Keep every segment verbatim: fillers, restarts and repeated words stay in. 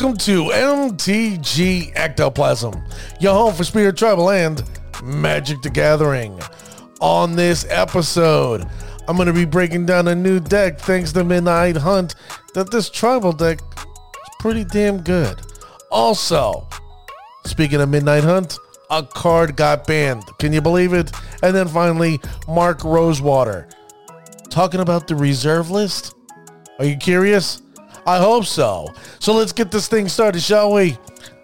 Welcome to M T G Ectoplasm, your home for Spirit Tribal and Magic the Gathering. On this episode, I'm going to be breaking down a new deck thanks to Midnight Hunt that this tribal deck is pretty damn good. Also, speaking of Midnight Hunt, a card got banned. Can you believe it? And then finally, Mark Rosewater. Talking about the reserve list? Are you curious? I hope so. So let's get this thing started, shall we?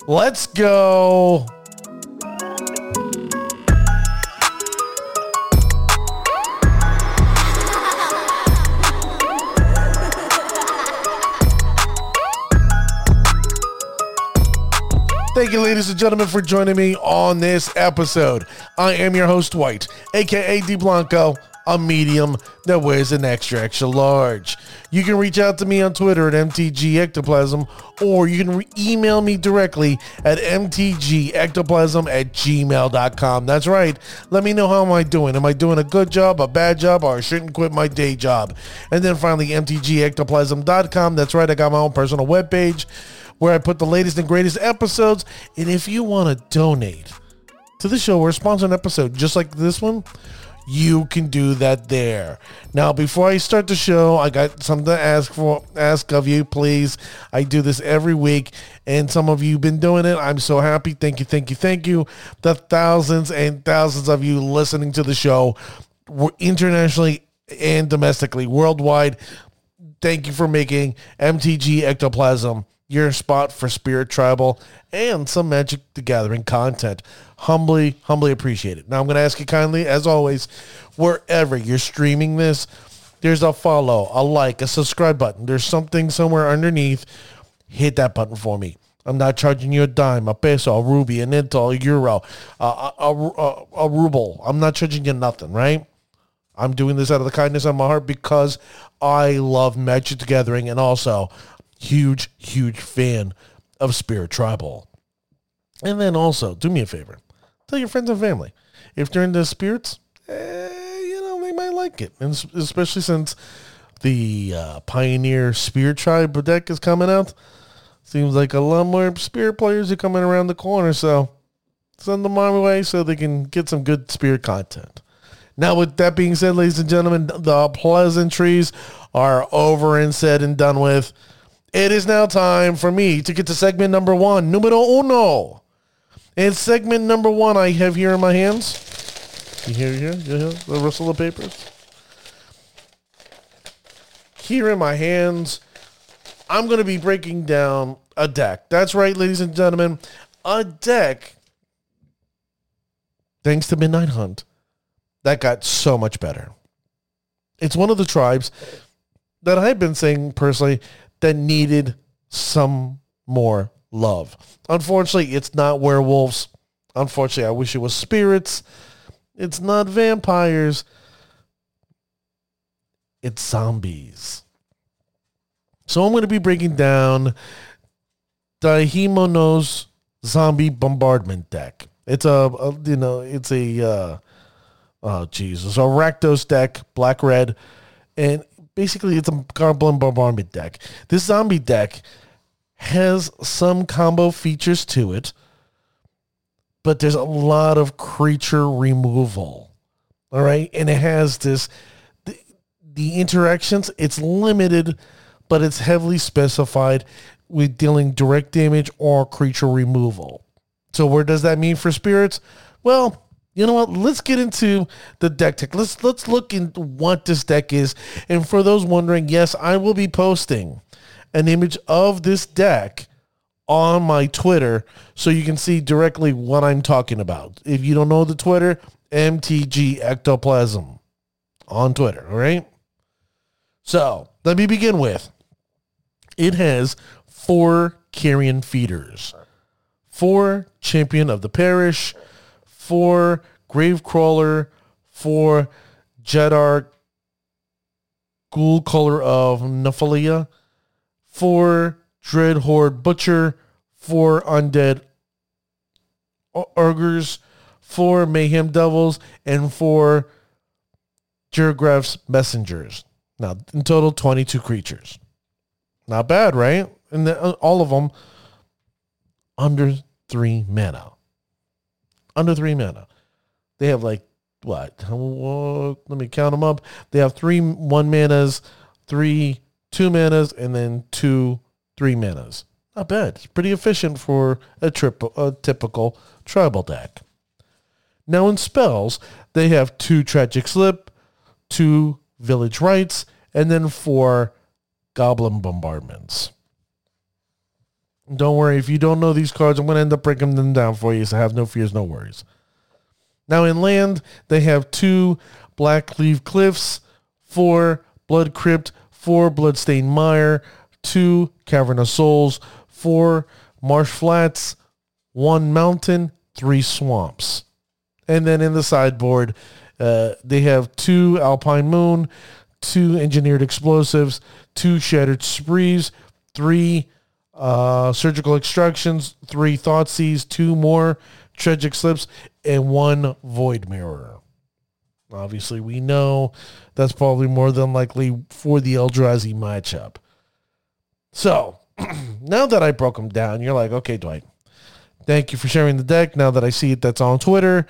Let's go. Thank you, ladies and gentlemen, for joining me on this episode. I am your host, White, a k a. DeBlanco, a medium that wears an extra, extra large. You can reach out to me on Twitter at M T G Ectoplasm, or you can re- email me directly at M T G Ectoplasm at gmail dot com. That's right. Let me know how am I doing. Am I doing a good job, a bad job, or I shouldn't quit my day job? And then finally, M T G Ectoplasm dot com. That's right. I got my own personal webpage where I put the latest and greatest episodes. And if you want to donate to the show or sponsor an episode just like this one, you can do that there. Now, before I start the show, I got something to ask for, ask of you, please. I do this every week, and some of you have been doing it. I'm so happy. Thank you, thank you, thank you. The thousands and thousands of you listening to the show, internationally and domestically, worldwide, thank you for making M T G Ectoplasm your spot for Spirit Tribal and some Magic the Gathering content. Humbly, humbly appreciate it. Now, I'm going to ask you kindly, as always, wherever you're streaming this, there's a follow, a like, a subscribe button. There's something somewhere underneath. Hit that button for me. I'm not charging you a dime, a peso, a ruby, an intel, a euro, a, a, a, a ruble. I'm not charging you nothing, right? I'm doing this out of the kindness of my heart because I love Magic the Gathering, and also huge, huge fan of Spirit Tribal. And then also, do me a favor. Tell your friends and family. If they're into spirits, eh, you know, they might like it. And especially since the uh, Pioneer Spirit Tribe deck is coming out. Seems like a lot more spirit players are coming around the corner. So send them my way so they can get some good spirit content. Now, with that being said, ladies and gentlemen, the pleasantries are over and said and done with. It is now time for me to get to segment number one, numero uno. And segment number one I have here in my hands. You hear, you hear, you hear the rustle of papers? Here in my hands, I'm going to be breaking down a deck. That's right, ladies and gentlemen. A deck, thanks to Midnight Hunt, that got so much better. It's one of the tribes that I've been saying personally that needed some more love. Unfortunately, it's not werewolves. Unfortunately, I wish it was spirits. It's not vampires. It's zombies. So I'm going to be breaking down Daemon's Zombie Bombardment deck. It's a, a you know, it's a, uh, oh, Jesus, a Rakdos deck, black-red, and basically, it's a Goblin Bombardment deck. This zombie deck has some combo features to it, but there's a lot of creature removal, all right? And it has this, the, the interactions, it's limited, but it's heavily specified with dealing direct damage or creature removal. So what does that mean for spirits? Well, you know what? Let's get into the deck tech. Let's let's look into what this deck is. And for those wondering, yes, I will be posting an image of this deck on my Twitter so you can see directly what I'm talking about. If you don't know the Twitter, M T G Ectoplasm on Twitter, all right? So let me begin with, it has four Carrion Feeders, four Champion of the Parish, four Gravecrawler, four Jadar, Ghoulcaller of Nephalia, four Dreadhorde Butcher, four Undead Augurs, four Mayhem Devils, and four Geographs Messengers. Now, in total, twenty-two creatures. Not bad, right? And the, all of them under three mana. Under three mana. They have like, what? Let me count them up. They have three one manas, three two manas, and then two three manas. Not bad. It's pretty efficient for a, trip, a typical tribal deck. Now in spells, they have two Tragic Slip, two Village Rites, and then four Goblin Bombardments. Don't worry, if you don't know these cards, I'm going to end up breaking them down for you, so have no fears, no worries. Now in land, they have two Black Cleave Cliffs, four Blood Crypt, four Bloodstained Mire, two Cavern of Souls, four Marsh Flats, one Mountain, three Swamps. And then in the sideboard, uh, they have two Alpine Moon, two Engineered Explosives, two Shattered Sprees, three Uh, Surgical Extractions, three Thoughtseize, two more Tragic Slips, and one Void Mirror. Obviously, we know that's probably more than likely for the Eldrazi matchup. So, now that I broke them down, you're like, okay, Dwight, thank you for sharing the deck. Now that I see it, that's on Twitter.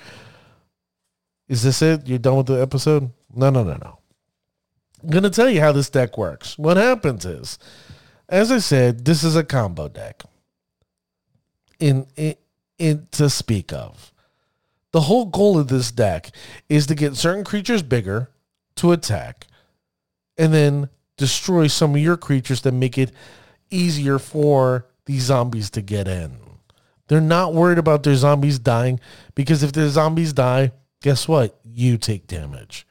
Is this it? You're done with the episode? No, no, no, no. I'm going to tell you how this deck works. What happens is, as I said, this is a combo deck in, in, in to speak of. The whole goal of this deck is to get certain creatures bigger to attack and then destroy some of your creatures that make it easier for these zombies to get in. They're not worried about their zombies dying because if their zombies die, guess what? You take damage.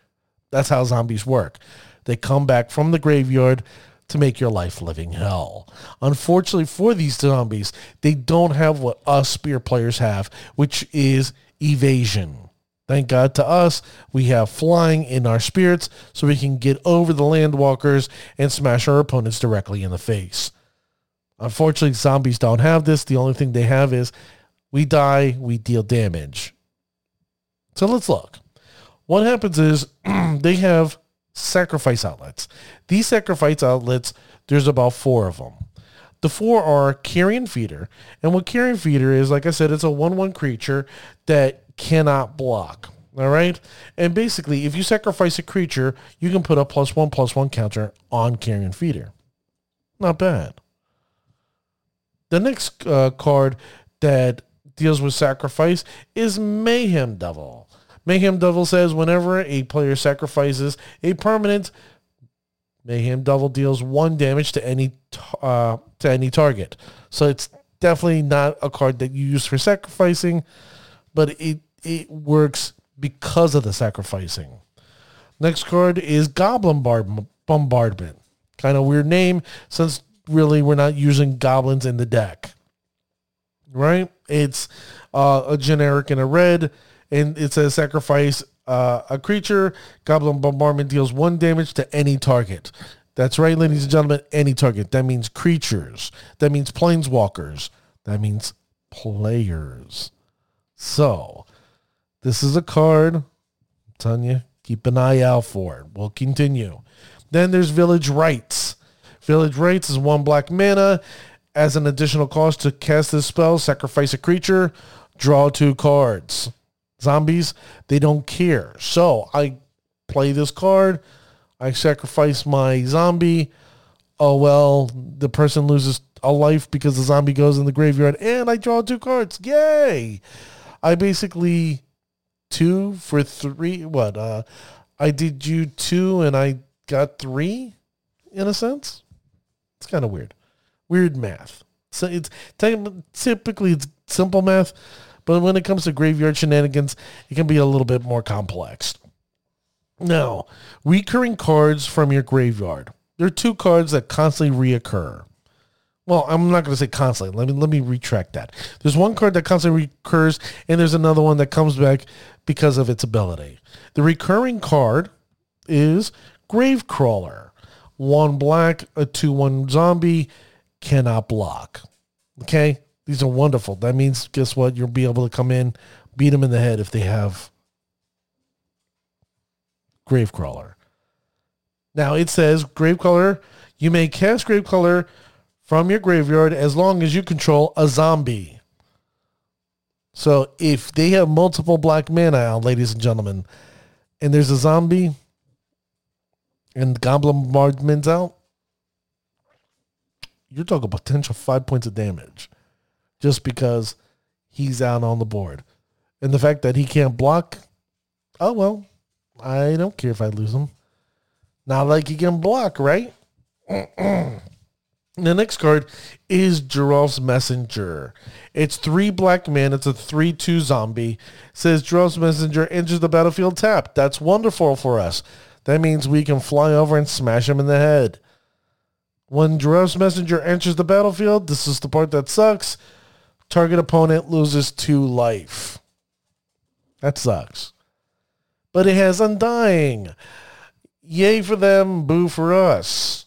That's how zombies work. They come back from the graveyard to make your life living hell. Unfortunately for these zombies, they don't have what us spear players have, which is evasion. Thank God to us, we have flying in our spirits so we can get over the landwalkers and smash our opponents directly in the face. Unfortunately, zombies don't have this. The only thing they have is we die, we deal damage. So let's look. What happens is they have sacrifice outlets. These sacrifice outlets, there's about four of them. The four are Carrion Feeder. And what Carrion Feeder is, like I said, it's a one one creature that cannot block. All right? And basically, if you sacrifice a creature, you can put a plus one, plus one counter on Carrion Feeder. Not bad. The next uh, card that deals with sacrifice is Mayhem Devil. Mayhem Devil says whenever a player sacrifices a permanent, Mayhem Devil deals one damage to any uh, to any target. So it's definitely not a card that you use for sacrificing, but it, it works because of the sacrificing. Next card is Goblin Bar- Bombardment. Kind of weird name since really we're not using goblins in the deck. Right? It's uh, a generic and a red. And it says sacrifice uh, a creature. Goblin Bombardment deals one damage to any target. That's right, ladies and gentlemen, any target. That means creatures. That means planeswalkers. That means players. So, this is a card. I'm telling you, keep an eye out for it. We'll continue. Then there's Village Rites. Village Rites is one black mana. As an additional cost to cast this spell, sacrifice a creature, draw two cards. Zombies, they don't care. So I play this card. I sacrifice my zombie. Oh, well, the person loses a life because the zombie goes in the graveyard and I draw two cards. Yay! I basically two for three. What? Uh, I did you two and I got three in a sense. It's kind of weird. Weird math. So it's typically it's simple math. But when it comes to graveyard shenanigans, it can be a little bit more complex. Now, recurring cards from your graveyard. There are two cards that constantly reoccur. Well, I'm not going to say constantly. Let me let me retract that. There's one card that constantly recurs, and there's another one that comes back because of its ability. The recurring card is Gravecrawler. One black, a two one zombie, cannot block. Okay? These are wonderful. That means, guess what? You'll be able to come in, beat them in the head if they have Gravecrawler. Now, it says, Gravecrawler, you may cast Gravecrawler from your graveyard as long as you control a zombie. So if they have multiple black mana out, ladies and gentlemen, and there's a zombie and Goblin Bombardment's out, you're talking potential five points of damage just because he's out on the board. And the fact that he can't block, oh, well, I don't care if I lose him. Not like he can block, right? The next card is Geralf's Messenger. It's three black mana. It's a three two zombie. It says Geralf's Messenger enters the battlefield tapped. That's wonderful for us. That means we can fly over and smash him in the head. When Geralf's Messenger enters the battlefield, this is the part that sucks, target opponent loses two life. That sucks. But it has Undying. Yay for them, boo for us.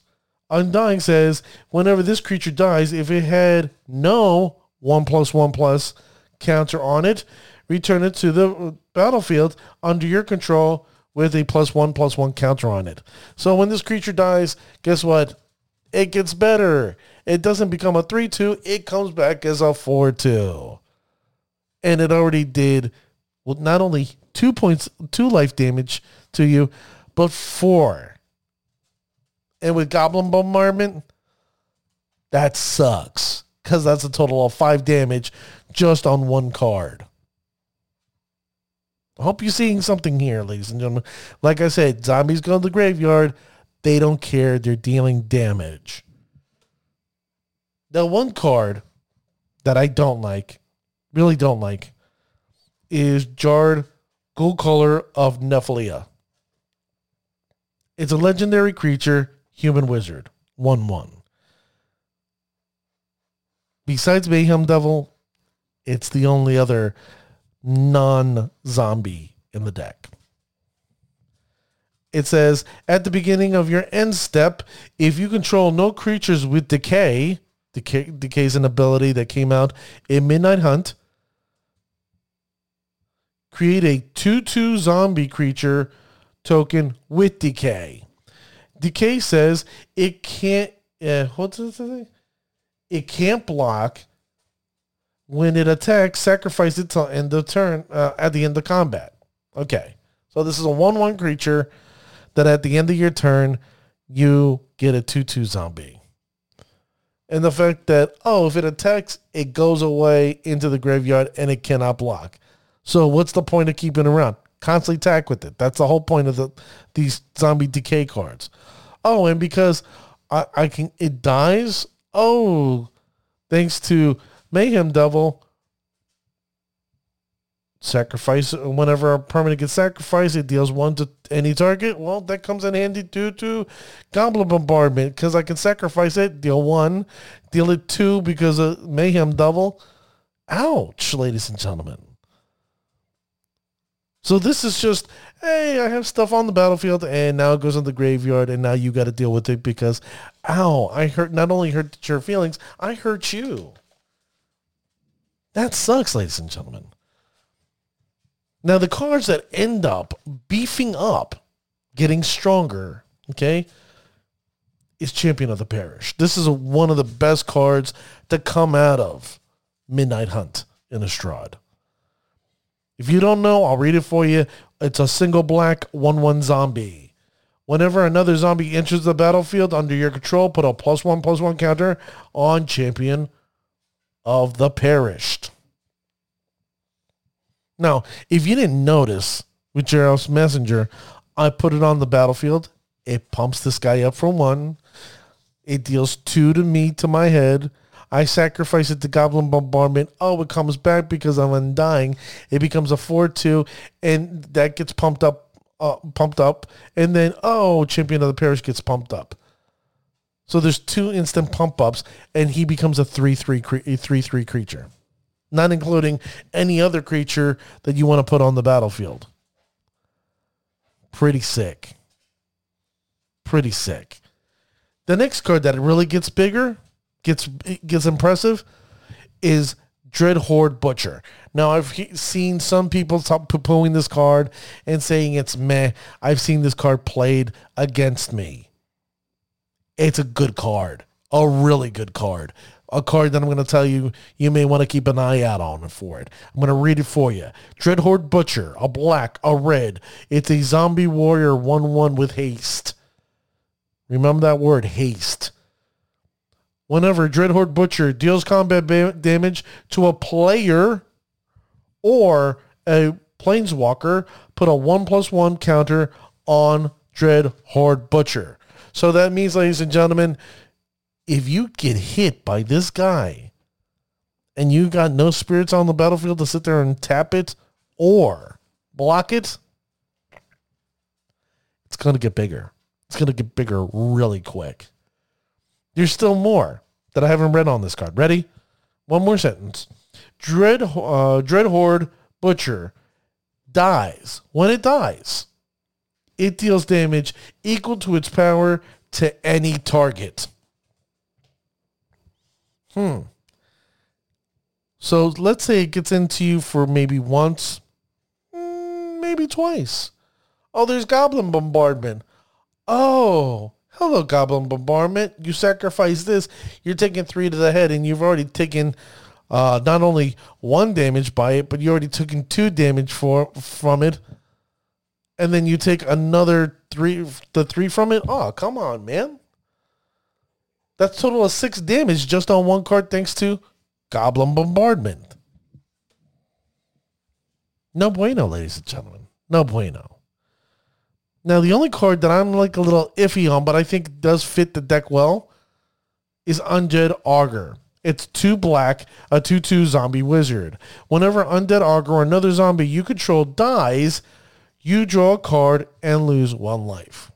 Undying says, whenever this creature dies, if it had no one plus one plus counter on it, return it to the battlefield under your control with a plus one plus one counter on it. So when this creature dies, guess what? It gets better. It doesn't become a three two. It comes back as a four two. And it already did, well, not only two points, two life damage to you, but four. And with Goblin Bombardment, that sucks. Because that's a total of five damage just on one card. I hope you're seeing something here, ladies and gentlemen. Like I said, zombies go to the graveyard. They don't care. They're dealing damage. The one card that I don't like, really don't like, is Jadar, Ghoulcaller of Nephalia. It's a legendary creature, human wizard, one one. Besides Mayhem Devil, it's the only other non-zombie in the deck. It says, at the beginning of your end step, if you control no creatures with decay, decay decay's an ability that came out in Midnight Hunt, create a two two zombie creature token with decay. Decay says it can't, uh, what's it say? It can't block when it attacks, sacrifice it till end of turn, uh, at the end of combat. Okay, so this is a one one creature that at the end of your turn, you get a two two zombie. And the fact that, oh, if it attacks, it goes away into the graveyard and it cannot block. So what's the point of keeping it around? Constantly attack with it. That's the whole point of the these zombie decay cards. Oh, and because I, I can, it dies, oh, thanks to Mayhem Devil, sacrifice, whenever a permanent gets sacrificed, it deals one to any target. Well, that comes in handy due to Goblin Bombardment, because I can sacrifice it, deal one, deal it two because of Mayhem Double. Ouch, ladies and gentlemen. So this is just, hey, I have stuff on the battlefield, and now it goes in the graveyard, and now you got to deal with it because, ow, I hurt, not only hurt your feelings, I hurt you. That sucks, ladies and gentlemen. Now, the cards that end up beefing up, getting stronger, okay, is Champion of the Parish. This is a, one of the best cards to come out of Midnight Hunt in Innistrad. If you don't know, I'll read it for you. It's a single black one one zombie. Whenever another zombie enters the battlefield under your control, put a plus one, plus one counter on Champion of the Perished. Now, if you didn't notice, with Geralf's Messenger, I put it on the battlefield. It pumps this guy up for one. It deals two to me, to my head. I sacrifice it to Goblin Bombardment. Oh, it comes back because I'm Undying. It becomes a four two, and that gets pumped up, uh, pumped up. And then, oh, Champion of the Parish gets pumped up. So there's two instant pump-ups, and he becomes a three three creature. Not including any other creature that you want to put on the battlefield. Pretty sick. Pretty sick. The next card that really gets bigger, gets gets impressive, is Dreadhorde Butcher. Now, I've he- seen some people stop poo-pooing this card and saying it's meh. I've seen this card played against me. It's a good card. A really good card. a card that I'm going to tell you you may want to keep an eye out on for it. I'm going to read it for you. Dreadhorde Butcher, a black, a red. It's a zombie warrior one one with haste. Remember that word, haste. Whenever Dreadhorde Butcher deals combat ba- damage to a player or a planeswalker, put a one plus one counter on Dreadhorde Butcher. So that means, ladies and gentlemen, if you get hit by this guy and you got no spirits on the battlefield to sit there and tap it or block it, it's going to get bigger. It's going to get bigger really quick. There's still more that I haven't read on this card. Ready? One more sentence. Dread, uh, Dreadhorde Butcher dies. When it dies, it deals damage equal to its power to any target. Hmm. So let's say it gets into you for maybe once, maybe twice. Oh, there's Goblin Bombardment. Oh, hello, Goblin Bombardment. You sacrifice this. You're taking three to the head, and you've already taken uh, not only one damage by it, but you already taken two damage for from it. And then you take another three, the three from it. Oh, come on, man. That's total of six damage just on one card thanks to Goblin Bombardment. No bueno, ladies and gentlemen. No bueno. Now, the only card that I'm like a little iffy on, but I think does fit the deck well, is Undead Augur. It's two black, a two two zombie wizard. Whenever Undead Augur or another zombie you control dies, you draw a card and lose one life.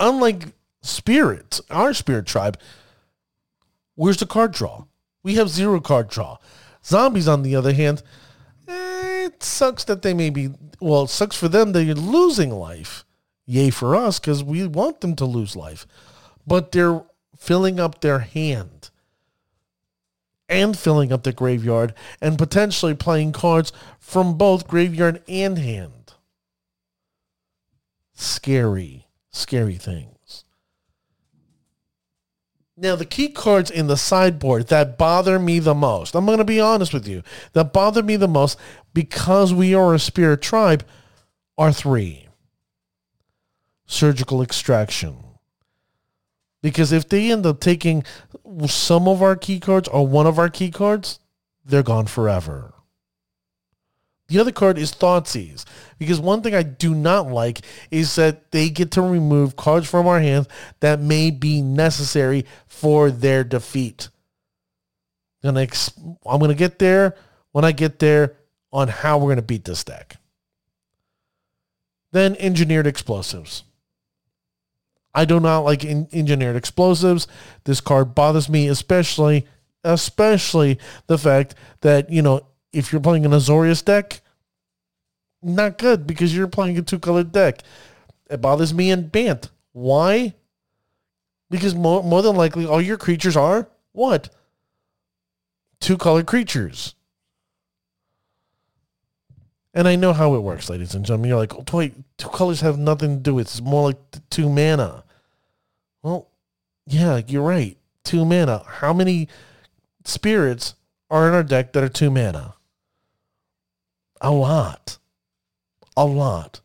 Unlike spirits, our spirit tribe, where's the card draw? We have zero card draw. Zombies, on the other hand, it sucks that they may be, well, it sucks for them that you're losing life. Yay for us, because we want them to lose life. But they're filling up their hand and filling up the graveyard and potentially playing cards from both graveyard and hand. Scary, scary thing. Now, the key cards in the sideboard that bother me the most, I'm going to be honest with you, that bother me the most because we are a spirit tribe, are three. Surgical Extraction. Because if they end up taking some of our key cards or one of our key cards, they're gone forever. The other card is Thoughtseize, because one thing I do not like is that they get to remove cards from our hands that may be necessary for their defeat. I'm going exp- to get there when I get there on how we're going to beat this deck. Then Engineered Explosives. I do not like in- Engineered Explosives. This card bothers me, especially, especially the fact that, you know, if you're playing an Azorius deck, not good because you're playing a two-colored deck. It bothers me in Bant. Why? Because more, more than likely, all your creatures are what? Two-colored creatures. And I know how it works, ladies and gentlemen. You're like, oh, wait, two colors have nothing to do with it. It's more like two mana. Well, yeah, you're right. Two mana. How many spirits are in our deck that are two mana? A lot. A lot.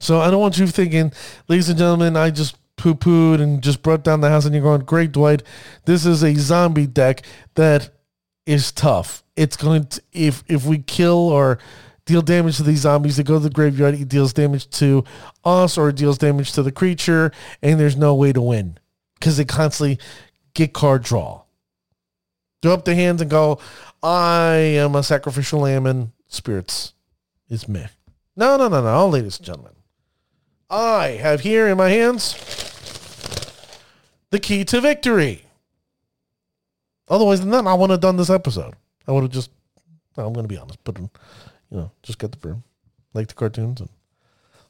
So I don't want you thinking, ladies and gentlemen, I just poo-pooed and just brought down the house and you're going, great, Dwight. This is a zombie deck that is tough. It's going to, if, if we kill or deal damage to these zombies, they go to the graveyard, it deals damage to us or it deals damage to the creature, and there's no way to win because they constantly get card draw. Throw up their hands and go, I am a sacrificial lamb and spirits is meh. No, no, no, no, ladies and gentlemen. I have here in my hands the key to victory. Otherwise than that, I wouldn't have done this episode. I would have just, well, I'm going to be honest, but, you know, just get the broom, like the cartoons, and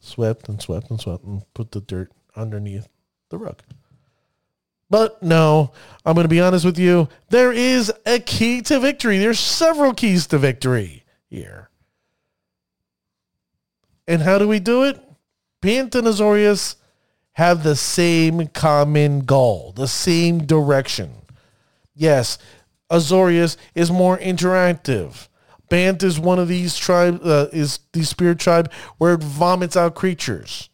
swept and swept and swept and put the dirt underneath the rug. But no, I'm going to be honest with you. There is a key to victory. There's several keys to victory here. And how do we do it? Bant and Azorius have the same common goal, the same direction. Yes, Azorius is more interactive. Bant is one of these tribes, uh, is the spirit tribe where it vomits out creatures.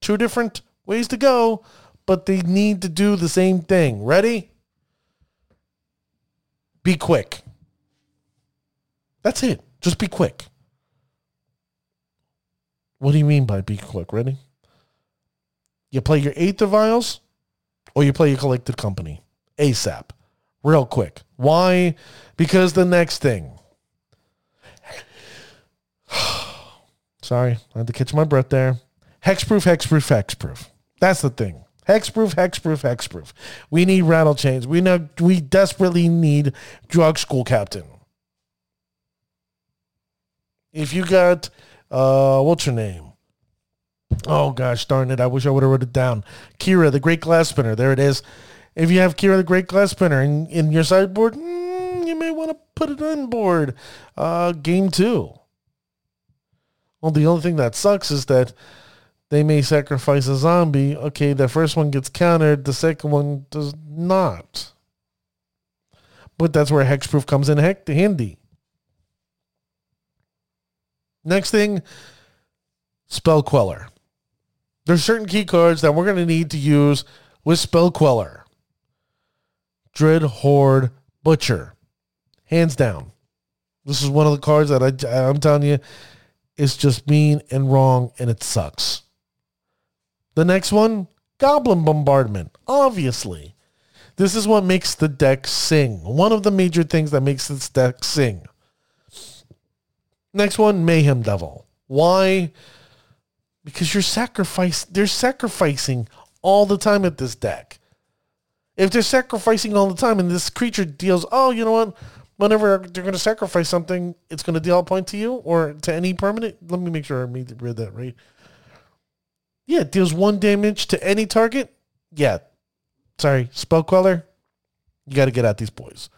Two different ways to go, but they need to do the same thing. Ready? Be quick. That's it. Just be quick. What do you mean by be quick? Ready? You play your Eighth of Vials or you play your Collected Company. ASAP. Real quick. Why? Because the next thing. Sorry, I had to catch my breath there. Hexproof, hexproof, hexproof. That's the thing. Hexproof, hexproof, hexproof. We need rattle chains. We know we desperately need drug school captain. If you got, uh, what's her name? Oh, gosh, darn it. I wish I would have wrote it down. Kira, the Great Glass Spinner. There it is. If you have Kira, the Great Glass Spinner in, in your sideboard, mm, you may want to put it on board. Uh, game two. Well, the only thing that sucks is that they may sacrifice a zombie. Okay, the first one gets countered. The second one does not. But that's where Hexproof comes in heck- handy. Next thing, Spell Queller. There's certain key cards that we're going to need to use with Spell Queller. Dreadhorde Butcher. Hands down. This is one of the cards that I, I'm telling you, it's just mean and wrong, and it sucks. The next one, Goblin Bombardment, obviously. This is what makes the deck sing. One of the major things that makes this deck sing. Next one, Mayhem Devil. Why? Because you're sacrifice, they're sacrificing all the time at this deck. If they're sacrificing all the time and this creature deals, oh, you know what? Whenever they're going to sacrifice something, it's going to deal a point to you or to any permanent. Let me make sure I read that right. Yeah, it deals one damage to any target. Yeah. Sorry, Spell Queller. You got to get at these boys.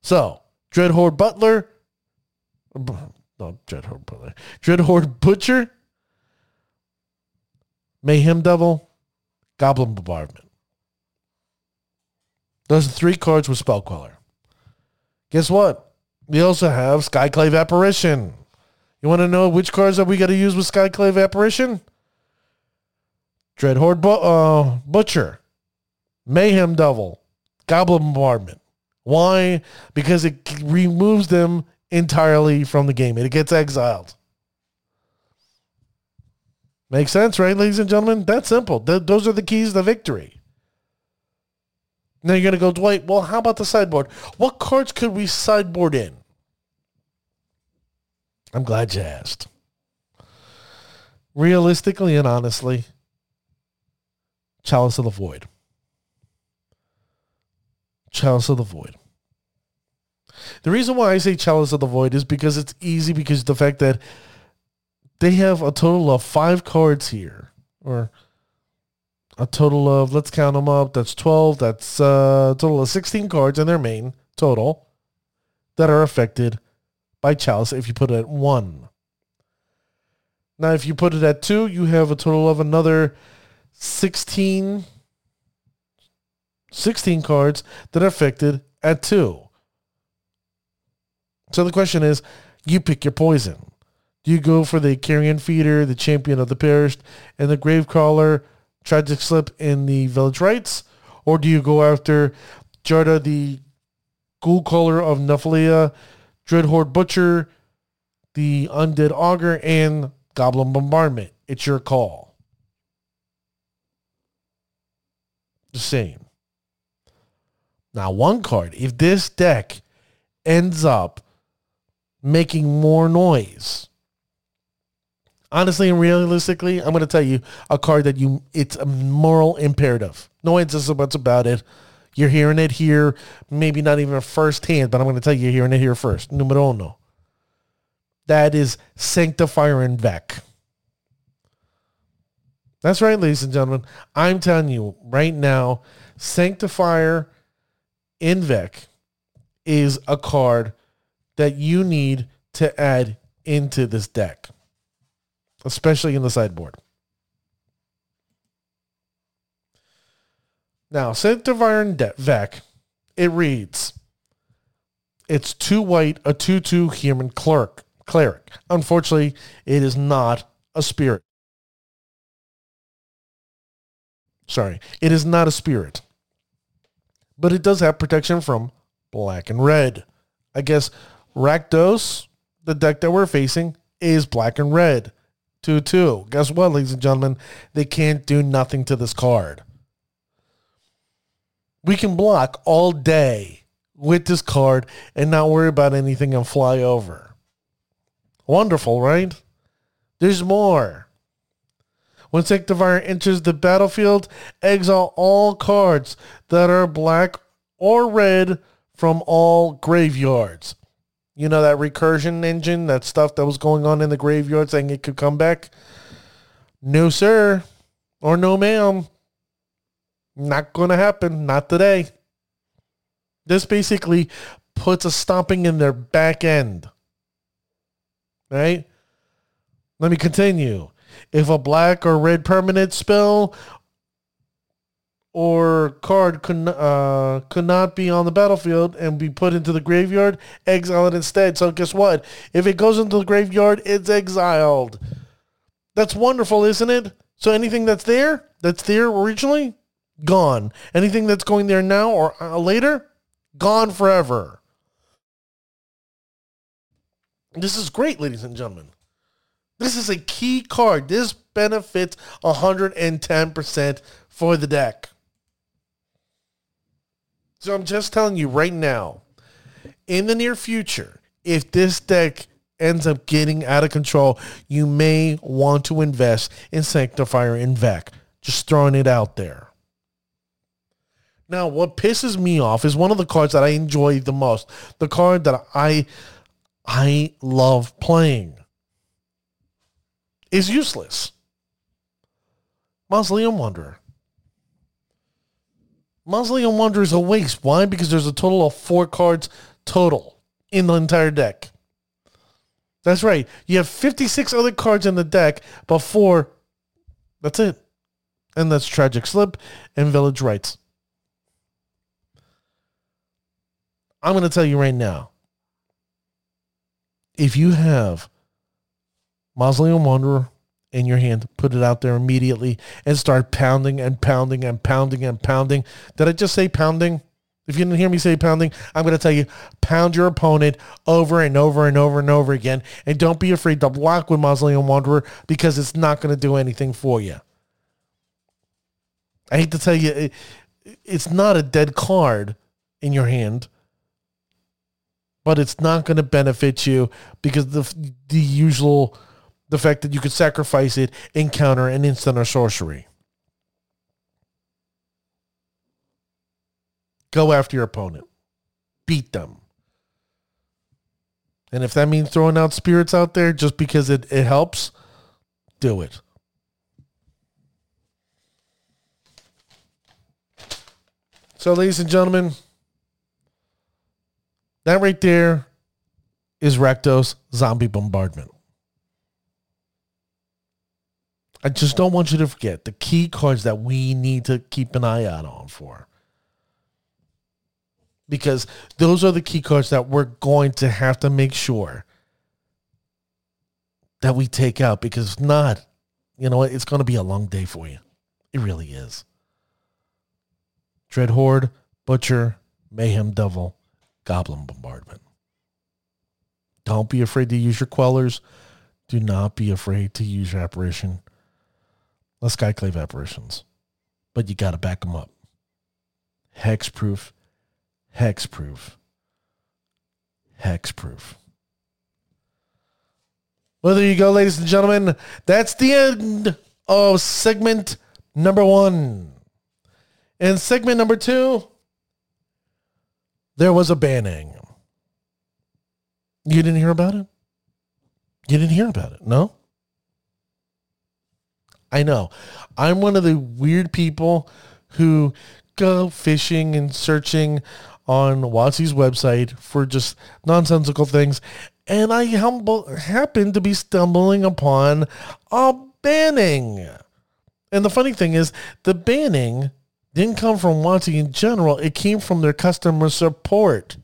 So, Dreadhorde Butler. No, Dreadhorde Butler. Dreadhorde Butcher. Mayhem Devil. Goblin Bombardment. Those are three cards with Spell Queller. Guess what? We also have Skyclave Apparition. You want to know which cards that we got to use with Skyclave Apparition? Dreadhorde Bu- uh, Butcher. Mayhem Devil. Goblin Bombardment. Why? Because it removes them entirely from the game. It gets exiled. Makes sense, right, ladies and gentlemen? That's simple. Th- those are the keys to victory. Now you're going to go, Dwight, well, how about the sideboard? What cards could we sideboard in? I'm glad you asked. Realistically and honestly, Chalice of the Void. Chalice of the Void. The reason why I say Chalice of the Void is because it's easy, because of the fact that they have a total of five cards here, or a total of, let's count them up, that's twelve, that's a total of sixteen cards in their main total that are affected by Chalice if you put it at one. Now, if you put it at two, you have a total of another sixteen, sixteen cards that are affected at two. So the question is, you pick your poison. Do you go for the Carrion Feeder, the Champion of the Parish, and the Gravecrawler, Tragic Slip in the Village Rites? Or do you go after Jadar, the Ghoulcaller of Nephalia, Dreadhorde Butcher, the Undead Augur, and Goblin Bombardment? It's your call. The same. Now, one card, if this deck ends up making more noise, honestly and realistically, I'm going to tell you a card that you, it's a moral imperative. No anticipants about it. You're hearing it here, maybe not even firsthand, but I'm going to tell you you're hearing it here first. Numero uno. That is Sanctifier en-Vec. That's right, ladies and gentlemen. I'm telling you right now, Sanctifier en-Vec is a card that you need to add into this deck, especially in the sideboard. Now, Sanctifier en-Vec, it reads, it's two white, a two two human clerk, cleric. Unfortunately, it is not a spirit. Sorry, it is not a spirit. But it does have protection from black and red. I guess Rakdos, the deck that we're facing, is black and red. two two. Guess what, ladies and gentlemen? They can't do nothing to this card. We can block all day with this card and not worry about anything and fly over. Wonderful, right? There's more. When Sanctifier enters the battlefield, exile all cards that are black or red from all graveyards. You know, that recursion engine, that stuff that was going on in the graveyard saying it could come back? No, sir. Or no, ma'am. Not going to happen. Not today. This basically puts a stomping in their back end. Right? Let me continue. If a black or red permanent spell or card could, uh, could not be on the battlefield and be put into the graveyard, exile it instead. So guess what? If it goes into the graveyard, it's exiled. That's wonderful, isn't it? So anything that's there, that's there originally, gone. Anything that's going there now or uh, later, gone forever. This is great, ladies and gentlemen. This is a key card. This benefits one hundred ten percent for the deck. So I'm just telling you right now, in the near future, if this deck ends up getting out of control, you may want to invest in Sanctifier en-Vec. Just throwing it out there. Now, what pisses me off is one of the cards that I enjoy the most. The card that I, I love playing. Is useless. Mausoleum Wanderer. Mausoleum Wanderer is a waste. Why? Because there's a total of four cards total in the entire deck. That's right. You have fifty-six other cards in the deck, but four, that's it. And that's Tragic Slip and Village Rites. I'm going to tell you right now, if you have Mausoleum Wanderer in your hand, put it out there immediately and start pounding and pounding and pounding and pounding. Did I just say pounding? If you didn't hear me say pounding, I'm going to tell you, pound your opponent over and over and over and over again. And don't be afraid to block with Mausoleum Wanderer because it's not going to do anything for you. I hate to tell you, it, it's not a dead card in your hand, but it's not going to benefit you because the the usual... The fact that you could sacrifice it, encounter an instant or sorcery. Go after your opponent. Beat them. And if that means throwing out spirits out there just because it, it helps, do it. So, ladies and gentlemen, that right there is Rakdos Zombie Bombardment. I just don't want you to forget the key cards that we need to keep an eye out on for. Because those are the key cards that we're going to have to make sure that we take out. Because if not, you know what? It's going to be a long day for you. It really is. Dreadhorde, Butcher, Mayhem Devil, Goblin Bombardment. Don't be afraid to use your Quellers. Do not be afraid to use your Apparition. The Skyclave Apparitions. But you got to back them up. Hexproof. Hexproof. Hexproof. Well, there you go, ladies and gentlemen. That's the end of segment number one. In segment number two, there was a banning. You didn't hear about it? You didn't hear about it, no? I know. I'm one of the weird people who go fishing and searching on Watsy's website for just nonsensical things. And I humble, happen to be stumbling upon a banning. And the funny thing is, the banning didn't come from Wanty in general. It came from their customer support.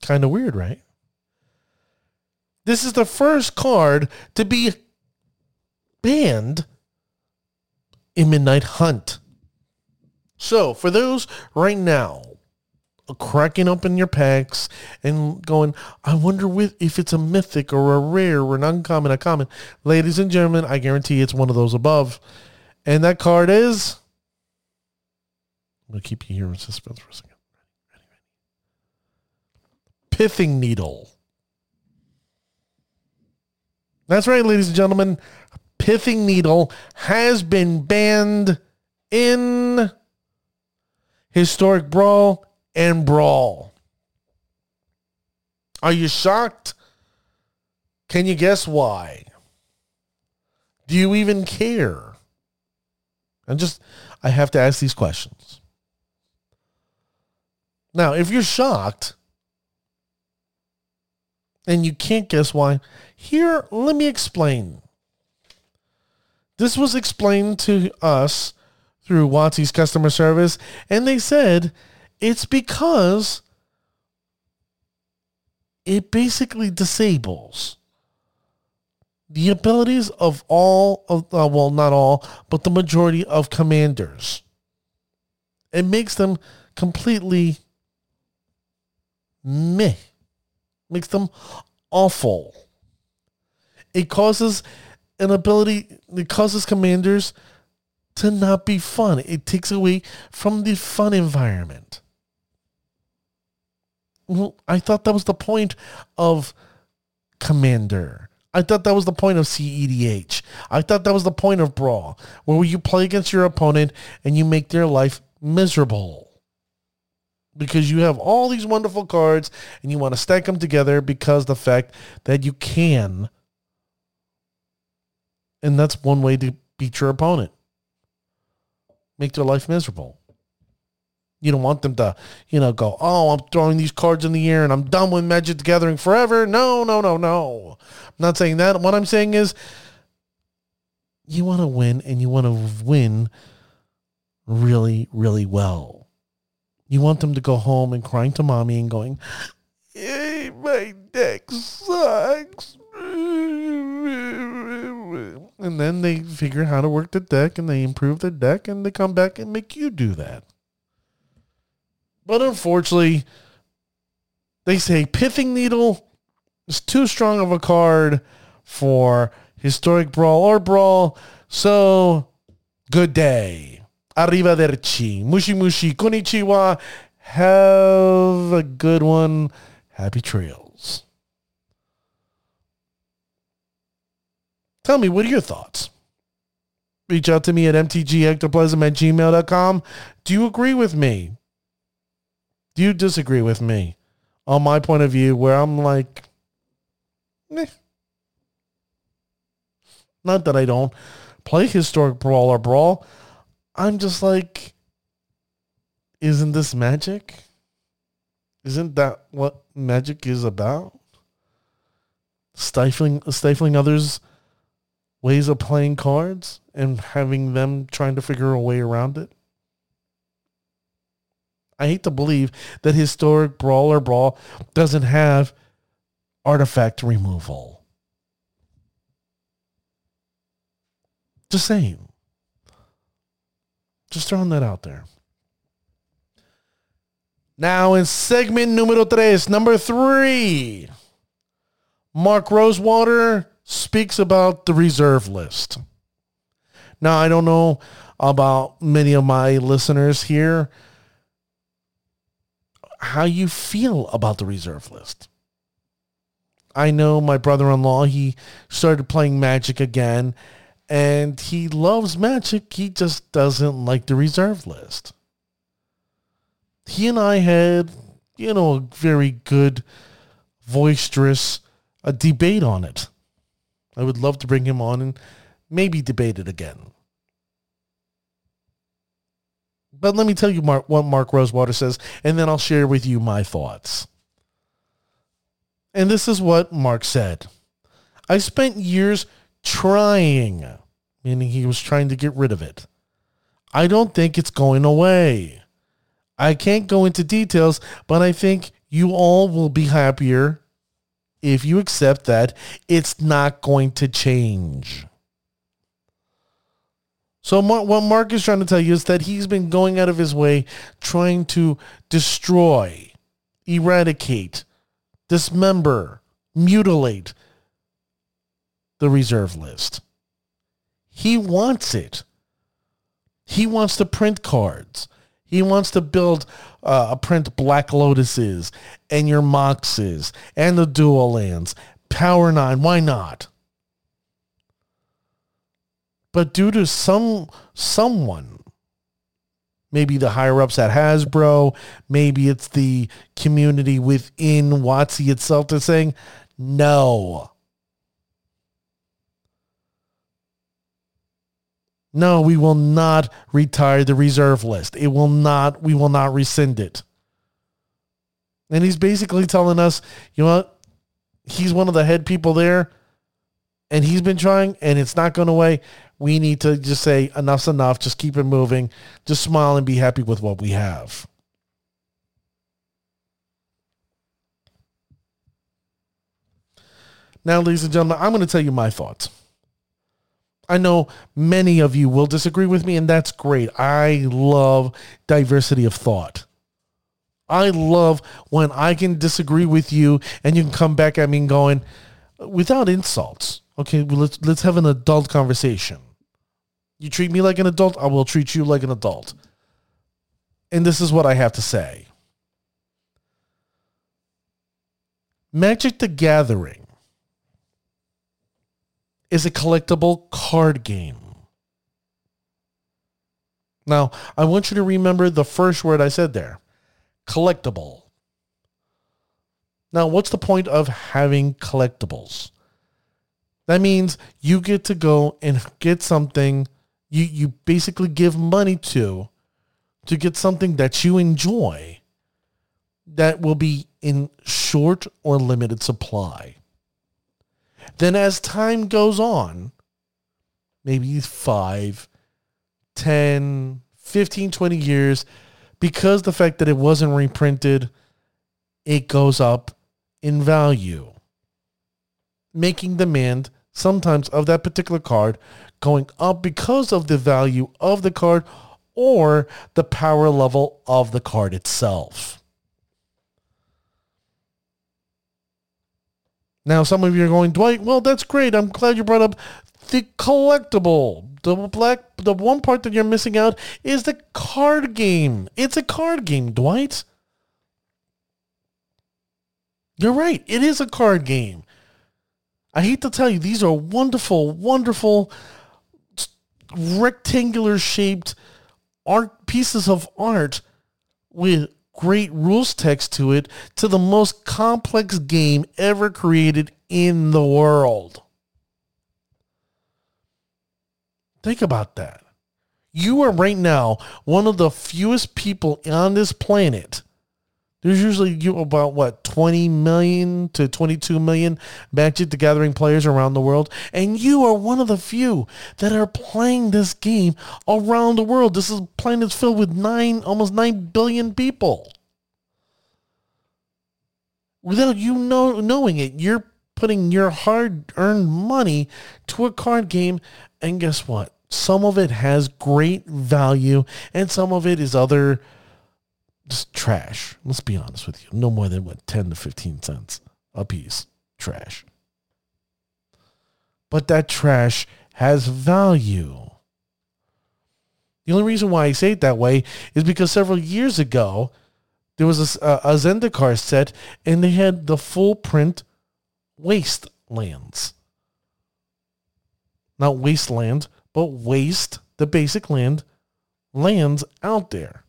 Kind of weird, right? This is the first card to be banned in Midnight Hunt. So for those right now cracking open your packs and going, I wonder if it's a mythic or a rare or an uncommon, a common. Ladies and gentlemen, I guarantee it's one of those above. And that card is... I'm going to keep you here in suspense for a second. Pithing Needle. That's right, ladies and gentlemen. Pithing Needle has been banned in Historic Brawl and Brawl. Are you shocked? Can you guess why? Do you even care? I'm just, I have to ask these questions. Now, if you're shocked and you can't guess why, here, let me explain. This was explained to us through Watsy's customer service, and they said it's because it basically disables the abilities of all of, uh, well, not all, but the majority of commanders. It makes them completely meh. Makes them awful. It causes an ability, it causes commanders to not be fun. It takes away from the fun environment. Well, I thought that was the point of Commander. I thought that was the point of C E D H. I thought that was the point of Brawl, where you play against your opponent and you make their life miserable. Because you have all these wonderful cards and you want to stack them together because the fact that you can. And that's one way to beat your opponent. Make their life miserable. You don't want them to, you know, go, oh, I'm throwing these cards in the air and I'm done with Magic the Gathering forever. No, no, no, no. I'm not saying that. What I'm saying is you want to win, and you want to win really, really well. You want them to go home and crying to mommy and going, hey, my deck sucks. And then they figure out how to work the deck, and they improve their deck, and they come back and make you do that. But unfortunately, they say Pithing Needle is too strong of a card for Historic Brawl or Brawl. So, good day. Arrivederci. Mushi mushi. Konnichiwa. Have a good one. Happy trails. Tell me, what are your thoughts? Reach out to me at m t g ectoplasm at gmail dot com. Do you agree with me? Do you disagree with me on my point of view, where I'm like, meh? Not that I don't play Historic Brawl or Brawl. I'm just like, isn't this Magic? Isn't that what Magic is about? Stifling, stifling others' ways of playing cards and having them trying to figure a way around it. I hate to believe that Historic Brawl or Brawl doesn't have artifact removal. Just saying. Just throwing that out there. Now in segment numero tres, number three, Mark Rosewater speaks about the reserve list. Now, I don't know about many of my listeners here, how you feel about the reserve list. I know my brother-in-law, he started playing Magic again, and he loves Magic. He just doesn't like the reserve list. He and I had, you know, a very good, boisterous a debate on it. I would love to bring him on and maybe debate it again. But let me tell you Mark, what Mark Rosewater says, and then I'll share with you my thoughts. And this is what Mark said. I spent years trying, meaning he was trying to get rid of it. I don't think it's going away. I can't go into details, but I think you all will be happier if you accept that it's not going to change. So what Mark is trying to tell you is that he's been going out of his way trying to destroy, eradicate, dismember, mutilate the reserve list. He wants it. He wants to print cards. He wants to build uh, a print Black Lotuses and your Moxes and the Dual Lands. Power nine, why not? But due to some someone, maybe the higher-ups at Hasbro, maybe it's the community within WotC itself that's saying, no. No, we will not retire the reserve list. It will not, we will not rescind it. And he's basically telling us, you know what? He's one of the head people there, and he's been trying, and it's not going away. We need to just say enough's enough. Just keep it moving. Just smile and be happy with what we have. Now, ladies and gentlemen, I'm going to tell you my thoughts. I know many of you will disagree with me, and that's great. I love diversity of thought. I love when I can disagree with you and you can come back at me and going, without insults. Okay, well, let's let's have an adult conversation. You treat me like an adult, I will treat you like an adult. And this is what I have to say. Magic the Gathering is a collectible card game. Now, I want you to remember the first word I said there. Collectible. Now, what's the point of having collectibles? That means you get to go and get something you, you basically give money to, to get something that you enjoy that will be in short or limited supply. Then as time goes on, maybe five, ten, fifteen, twenty years, because the fact that it wasn't reprinted, it goes up in value, making demand sometimes of that particular card going up because of the value of the card or the power level of the card itself. Now, some of you are going, Dwight, well, that's great. I'm glad you brought up the collectible. The black, the one part that you're missing out is the card game. It's a card game, Dwight. You're right. It is a card game. I hate to tell you, these are wonderful, wonderful rectangular shaped art pieces of art with great rules text to it, to the most complex game ever created in the world. Think about that. You are right now one of the fewest people on this planet. There's usually you about, what, twenty million to twenty-two million Magic the Gathering players around the world. And you are one of the few that are playing this game around the world. This is a planet filled with nine, almost nine billion people. Without you know, knowing it, you're putting your hard-earned money to a card game. And guess what? Some of it has great value, and some of it is other just trash. Let's be honest with you. No more than, what, ten to fifteen cents a piece. Trash. But that trash has value. The only reason why I say it that way is because several years ago, there was a, a Zendikar set, and they had the full print Wastelands. Not Wasteland, but Waste, the basic land, lands out there.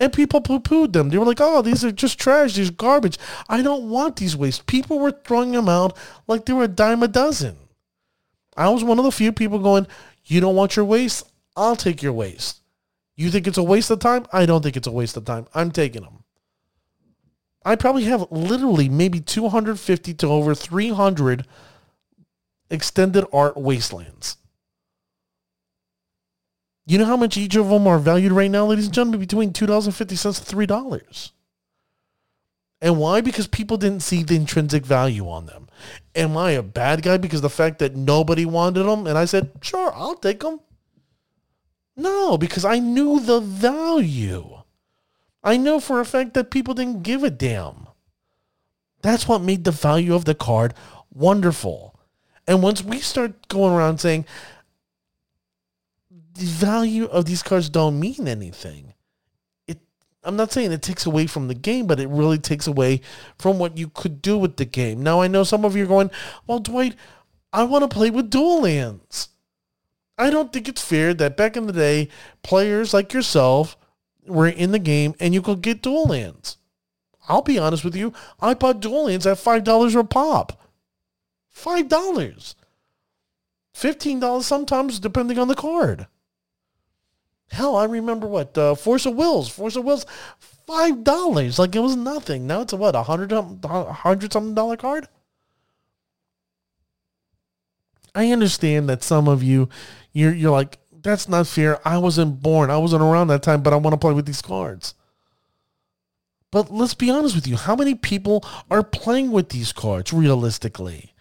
And people poo-pooed them. They were like, oh, these are just trash. These are garbage. I don't want these wastes. People were throwing them out like they were a dime a dozen. I was one of the few people going, you don't want your waste? I'll take your waste. You think it's a waste of time? I don't think it's a waste of time. I'm taking them. I probably have literally maybe two hundred fifty to over three hundred extended art wastelands. You know how much each of them are valued right now, ladies and gentlemen? Between two dollars and fifty cents to three dollars. And why? Because people didn't see the intrinsic value on them. Am I a bad guy because the fact that nobody wanted them and I said, sure, I'll take them? No, because I knew the value. I know for a fact that people didn't give a damn. That's what made the value of the card wonderful. And once we start going around saying, the value of these cards don't mean anything. It, I'm not saying it takes away from the game, but it really takes away from what you could do with the game. Now, I know some of you are going, well, Dwight, I want to play with dual lands. I don't think it's fair that back in the day, players like yourself were in the game and you could get dual lands. I'll be honest with you. I bought dual lands at five dollars a pop. five dollars. fifteen dollars sometimes, depending on the card. Hell, I remember what? Uh, Force of Wills. Force of Wills, five dollars. Like, it was nothing. Now it's a, what, a hundred-something dollar card? I understand that some of you, you're, you're like, that's not fair. I wasn't born. I wasn't around that time, but I want to play with these cards. But let's be honest with you. How many people are playing with these cards, realistically?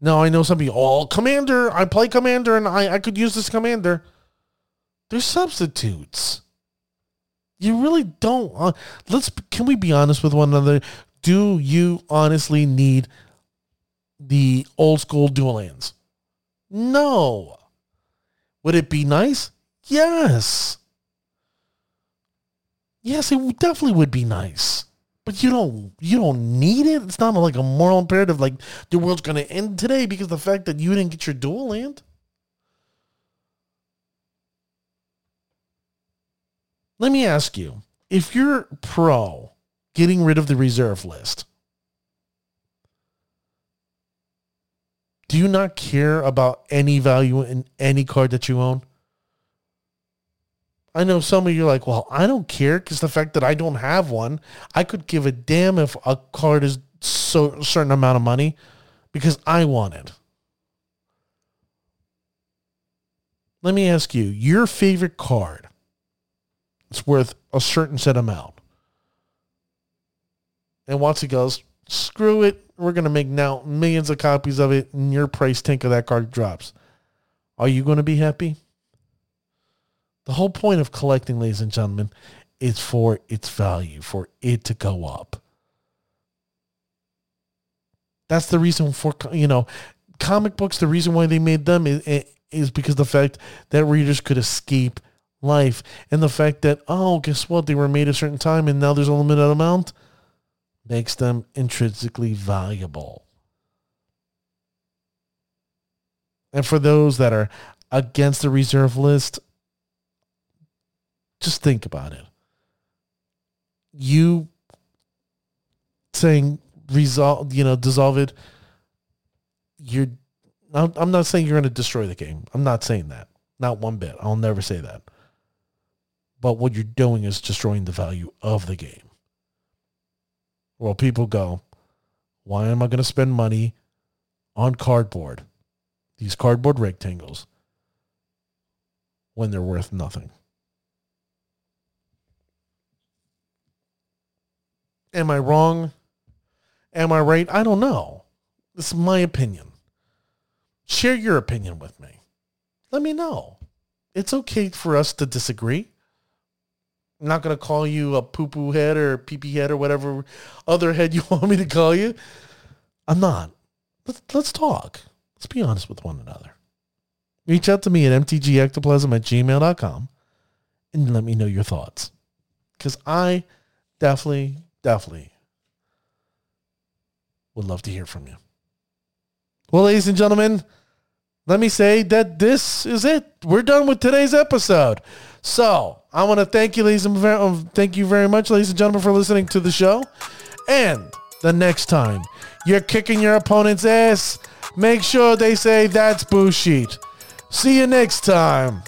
Now, I know some of you, oh, Commander, I play Commander, and I, I could use this Commander. They're substitutes. You really don't. Uh, let's. Can we be honest with one another? Do you honestly need the old school dual lands? No. Would it be nice? Yes. Yes, it definitely would be nice. But you don't. You don't need it. It's not like a moral imperative. Like the world's going to end today because of the fact that you didn't get your dual land. Let me ask you, if you're pro getting rid of the reserve list, do you not care about any value in any card that you own? I know some of you are like, well, I don't care because the fact that I don't have one, I could give a damn if a card is so a certain amount of money because I want it. Let me ask you, your favorite card, it's worth a certain set amount. And once he goes, screw it, we're going to make now millions of copies of it, and your price tank of that card drops. Are you going to be happy? The whole point of collecting, ladies and gentlemen, is for its value, for it to go up. That's the reason for, you know, comic books, the reason why they made them is, is because the fact that readers could escape life and the fact that, oh, guess what, they were made a certain time and now there's a limited amount makes them intrinsically valuable. And for those that are against the reserve list, just think about it. You saying resolve, you know, dissolve it, you're, I'm not saying you're going to destroy the game. I'm not saying that. Not one bit. I'll never say that. But what you're doing is destroying the value of the game. Well, people go, why am I going to spend money on cardboard? These cardboard rectangles when they're worth nothing. Am I wrong? Am I right? I don't know. This is my opinion. Share your opinion with me. Let me know. It's okay for us to disagree. I'm not going to call you a poo-poo head or pee-pee head or whatever other head you want me to call you. I'm not. Let's, let's talk. Let's be honest with one another. Reach out to me at m t g ectoplasm at gmail dot com and let me know your thoughts. Because I definitely, definitely would love to hear from you. Well, ladies and gentlemen, let me say that this is it. We're done with today's episode. So I want to thank you, ladies and ver- thank you very much, ladies and gentlemen, for listening to the show. And the next time you're kicking your opponent's ass, make sure they say that's bullshit. See you next time.